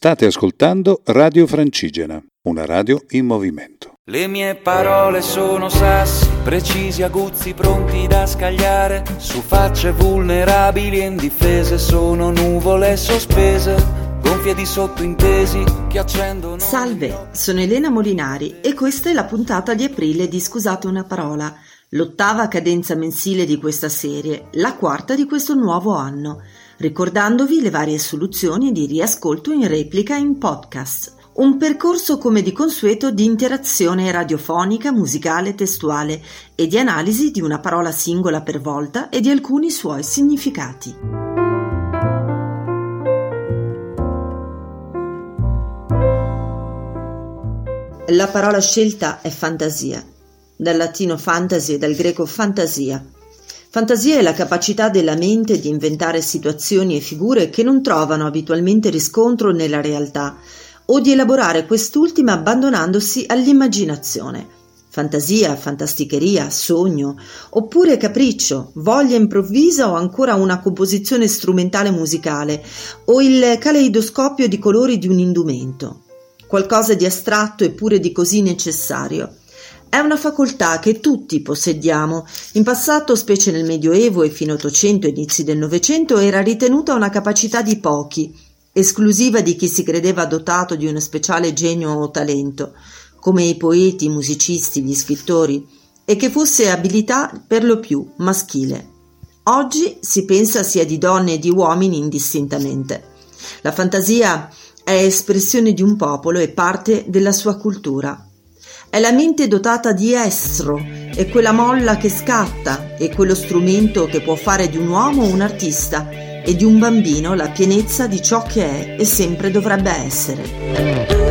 State ascoltando Radio Francigena, una radio in movimento. Le mie parole sono sassi, precisi, aguzzi, pronti da scagliare. Su facce vulnerabili e indifese sono nuvole sospese, gonfie di sottointesi che accendono... Salve, sono Elena Molinari e questa è la puntata di aprile di Scusate una parola, l'ottava cadenza mensile di questa serie, la quarta di questo nuovo anno, ricordandovi le varie soluzioni di riascolto in replica e in podcast. Un percorso come di consueto di interazione radiofonica, musicale, testuale e di analisi di una parola singola per volta e di alcuni suoi significati. La parola scelta è fantasia, dal latino fantasy e dal greco fantasia. Fantasia è la capacità della mente di inventare situazioni e figure che non trovano abitualmente riscontro nella realtà, o di elaborare quest'ultima abbandonandosi all'immaginazione. Fantasia, fantasticheria, sogno, oppure capriccio, voglia improvvisa o ancora una composizione strumentale musicale, o il caleidoscopio di colori di un indumento. Qualcosa di astratto eppure di così necessario. È una facoltà che tutti possediamo. In passato, specie nel Medioevo e fino all'Ottocento e inizi del Novecento, era ritenuta una capacità di pochi, esclusiva di chi si credeva dotato di uno speciale genio o talento, come i poeti, i musicisti, gli scrittori, e che fosse abilità per lo più maschile. Oggi si pensa sia di donne e di uomini indistintamente. La fantasia è espressione di un popolo e parte della sua cultura. È la mente dotata di estro, è quella molla che scatta, è quello strumento che può fare di un uomo un artista e di un bambino la pienezza di ciò che è e sempre dovrebbe essere.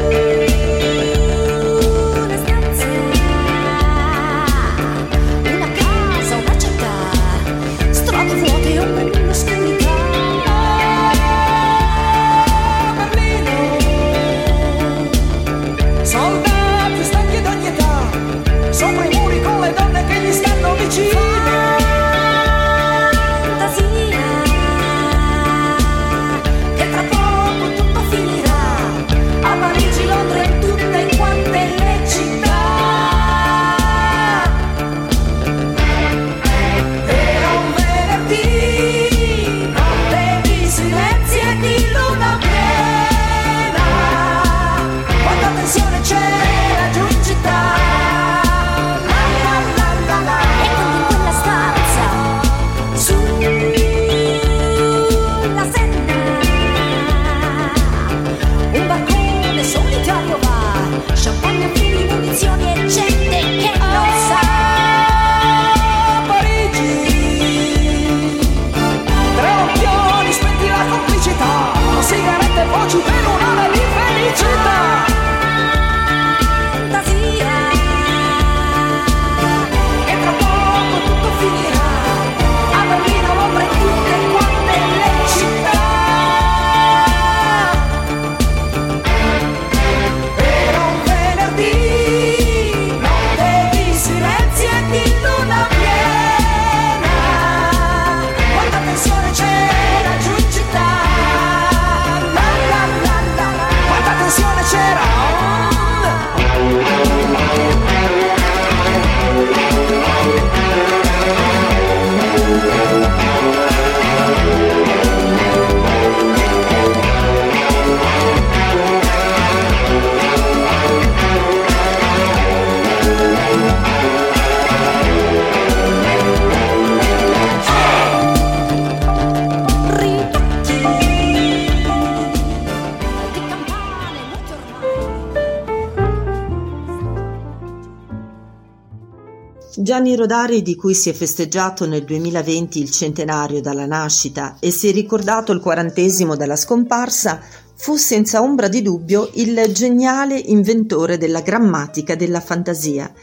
Gianni Rodari, di cui si è festeggiato nel 2020 il centenario dalla nascita e si è ricordato il 40° dalla scomparsa, fu senza ombra di dubbio il geniale inventore della grammatica della fantasia,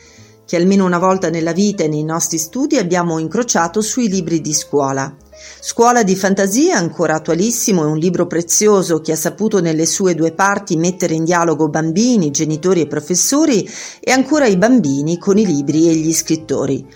che almeno una volta nella vita e nei nostri studi abbiamo incrociato sui libri di scuola. Scuola di fantasia, ancora attualissimo, è un libro prezioso che ha saputo nelle sue due parti mettere in dialogo bambini, genitori e professori e ancora i bambini con i libri e gli scrittori.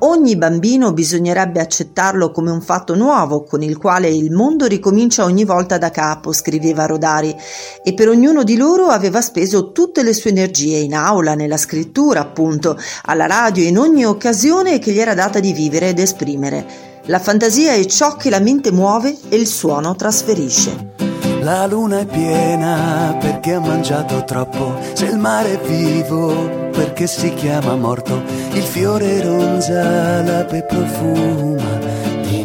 Ogni bambino bisognerebbe accettarlo come un fatto nuovo con il quale il mondo ricomincia ogni volta da capo, scriveva Rodari, e per ognuno di loro aveva speso tutte le sue energie in aula, nella scrittura appunto, alla radio, in ogni occasione che gli era data di vivere ed esprimere. La fantasia è ciò che la mente muove e il suono trasferisce. La luna è piena perché ha mangiato troppo, se il mare è vivo perché si chiama morto, il fiore ronza, l'ape profuma di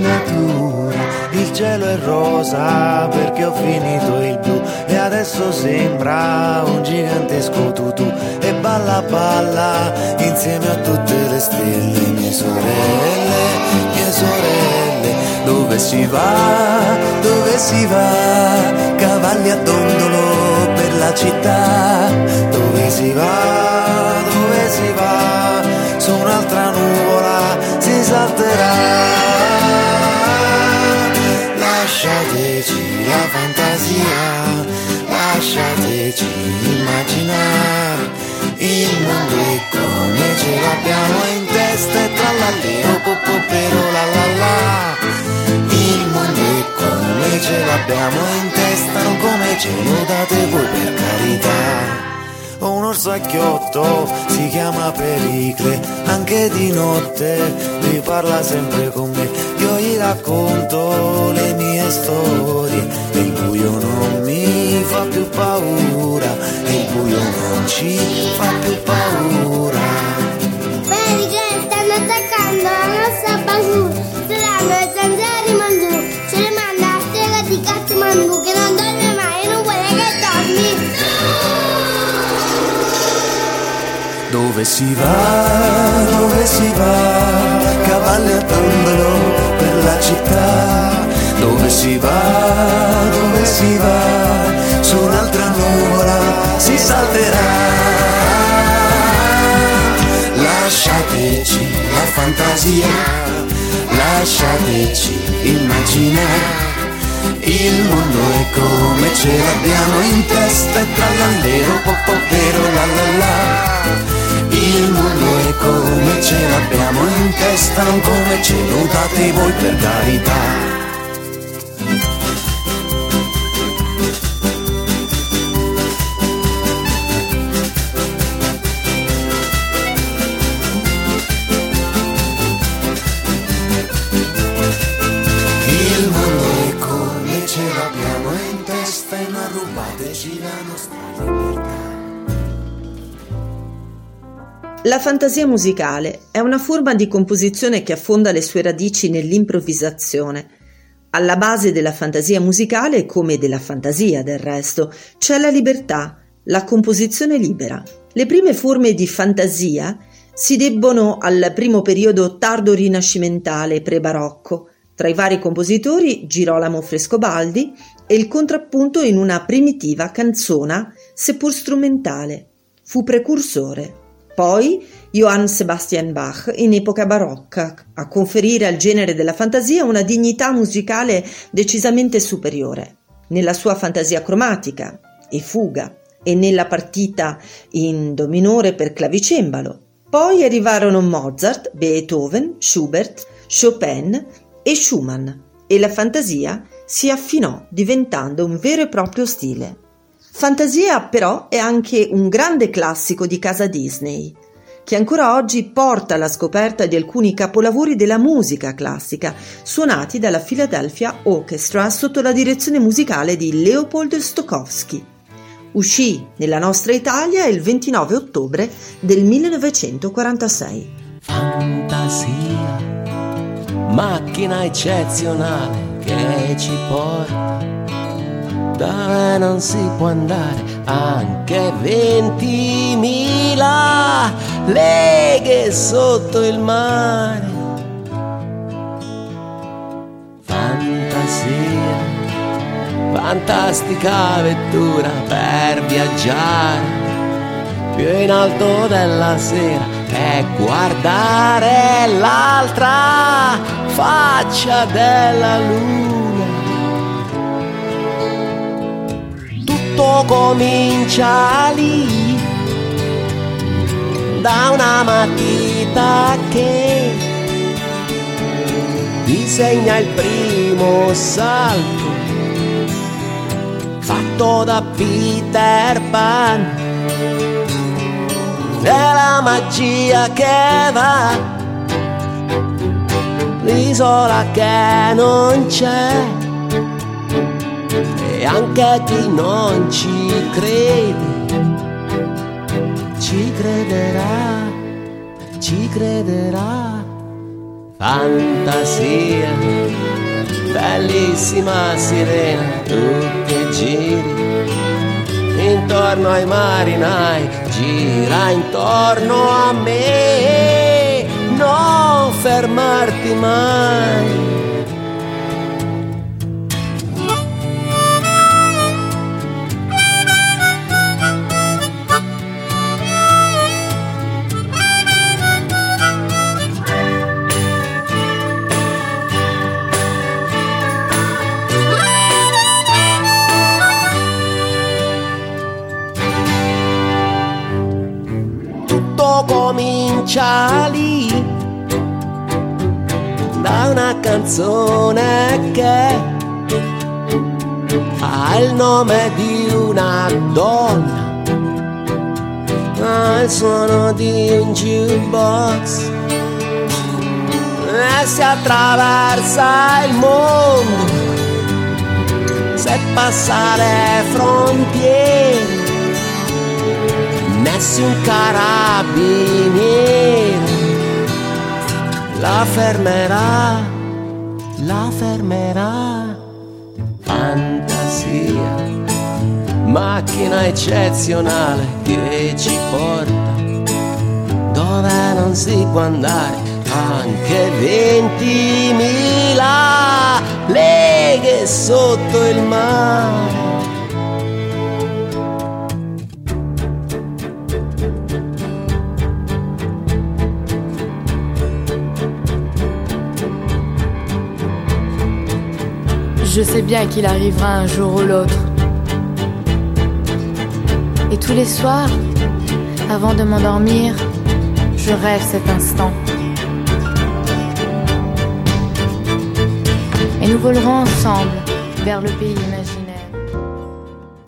natura, il cielo è rosa perché ho finito il blu e adesso sembra un gigantesco tutù e balla balla insieme a tutte le stelle, mie sorelle, dove si va, cavalli a dondolo per la città, dove si va, su un'altra nuvola si salterà, lasciateci la fantasia, lasciateci immaginare, il mondo è come ce l'abbiamo in testa e tra la leopopopero la la la. Il mondo è come ce l'abbiamo in testa, non come ce lo date voi per carità. Un orsacchiotto si chiama Pericle, anche di notte lui parla sempre con me, io gli racconto le mie storie, il buio non mi fa più paura, il buio non ci fa più paura. Pericle, stanno attaccando la nostra basù, saranno le zanzare mandù, ce le manda a stella di Kathmandu che non dorme mai e non vuole che dormi. Dove si va, cavalli a dondolo per la città, dove si va, su un'altra nuvola si salterà. Lasciateci la fantasia, lasciateci immaginare, il mondo è come ce l'abbiamo in testa e tra l'allero popopero la la la. Il mondo è come ce l'abbiamo in testa, non come ce lo date voi per carità. Il mondo è come ce l'abbiamo in testa e non rubateci la nostra libertà. La fantasia musicale è una forma di composizione che affonda le sue radici nell'improvvisazione. Alla base della fantasia musicale, come della fantasia del resto, c'è la libertà, la composizione libera. Le prime forme di fantasia si debbono al primo periodo tardo rinascimentale pre-barocco. Tra i vari compositori, Girolamo Frescobaldi e il contrappunto in una primitiva canzona, seppur strumentale. Fu precursore. Poi Johann Sebastian Bach in epoca barocca a conferire al genere della fantasia una dignità musicale decisamente superiore nella sua fantasia cromatica e fuga e nella partita in do minore per clavicembalo. Poi arrivarono Mozart, Beethoven, Schubert, Chopin e Schumann e la fantasia si affinò diventando un vero e proprio stile. Fantasia però è anche un grande classico di casa Disney, che ancora oggi porta alla scoperta di alcuni capolavori della musica classica, suonati dalla Philadelphia Orchestra sotto la direzione musicale di Leopold Stokowski. Uscì nella nostra Italia il 29 ottobre del 1946. Fantasia, macchina eccezionale che ci porta dove non si può andare anche 20.000 leghe sotto il mare. Fantasia, fantastica vettura per viaggiare più in alto della sera e guardare l'altra faccia della luna. Tutto comincia lì, da una matita che disegna il primo salto fatto da Peter Pan, della magia che va, l'isola che non c'è e anche chi non ci crede ci crederà, ci crederà. Fantasia, bellissima sirena, tu che giri intorno ai marinai, gira intorno a me, non fermarti mai. Comincia lì da una canzone che ha il nome di una donna, ha il suono di un jukebox e si attraversa il mondo se passare frontiere. Nessun carabiniere la fermerà, la fermerà. Fantasia, macchina eccezionale che ci porta dove non si può andare anche 20.000 leghe sotto il mare. Je sais bien qu'il arrivera un jour ou l'autre. Et tous les soirs, avant de m'endormir, je rêve cet instant. Et nous volerons ensemble vers le pays imaginaire.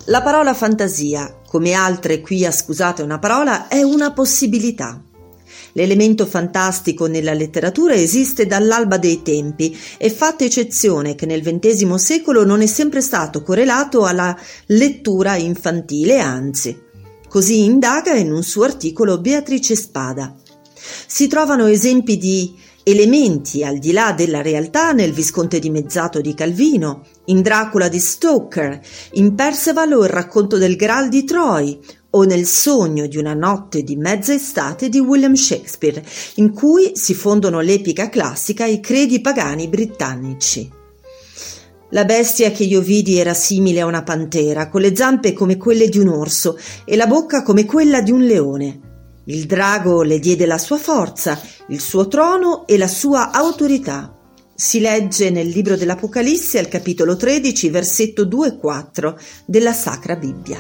La parola fantasia, come altre qui a Scusate una parola, è una possibilità. L'elemento fantastico nella letteratura esiste dall'alba dei tempi e fatta eccezione che nel XX secolo non è sempre stato correlato alla lettura infantile, anzi. Così indaga in un suo articolo Beatrice Spada. Si trovano esempi di elementi al di là della realtà nel Visconte dimezzato di Calvino, in Dracula di Stoker, in Perceval o il racconto del Graal di Troy, o nel Sogno di una notte di mezza estate di William Shakespeare, in cui si fondono l'epica classica e i credi pagani britannici. La bestia che io vidi era simile a una pantera, con le zampe come quelle di un orso e la bocca come quella di un leone. Il drago le diede la sua forza, il suo trono e la sua autorità. Si legge nel libro dell'Apocalisse al capitolo 13, versetto 2-4 della Sacra Bibbia.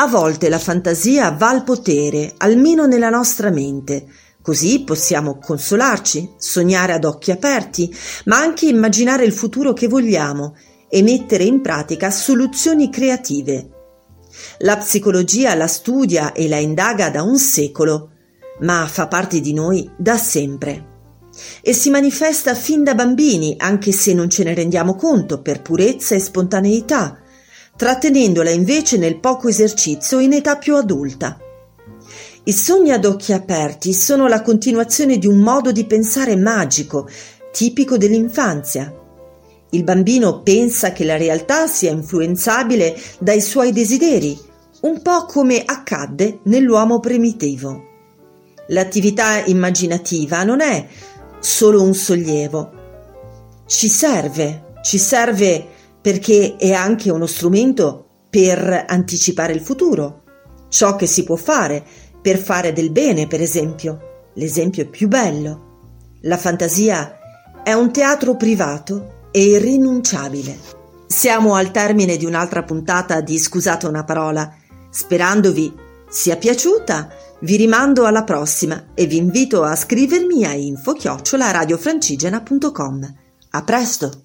A volte la fantasia va al potere, almeno nella nostra mente. Così possiamo consolarci, sognare ad occhi aperti, ma anche immaginare il futuro che vogliamo e mettere in pratica soluzioni creative. La psicologia la studia e la indaga da un secolo, ma fa parte di noi da sempre. E si manifesta fin da bambini, anche se non ce ne rendiamo conto, per purezza e spontaneità, trattenendola invece nel poco esercizio in età più adulta. I sogni ad occhi aperti sono la continuazione di un modo di pensare magico, tipico dell'infanzia. Il bambino pensa che la realtà sia influenzabile dai suoi desideri, un po' come accadde nell'uomo primitivo. L'attività immaginativa non è solo un sollievo. Ci serve perché è anche uno strumento per anticipare il futuro, ciò che si può fare, per fare del bene, per esempio. L'esempio è più bello. La fantasia è un teatro privato e irrinunciabile. Siamo al termine di un'altra puntata di Scusate una parola, sperandovi sia piaciuta Vi rimando alla prossima e vi invito a scrivermi a info@radiofrancigena.com. A presto!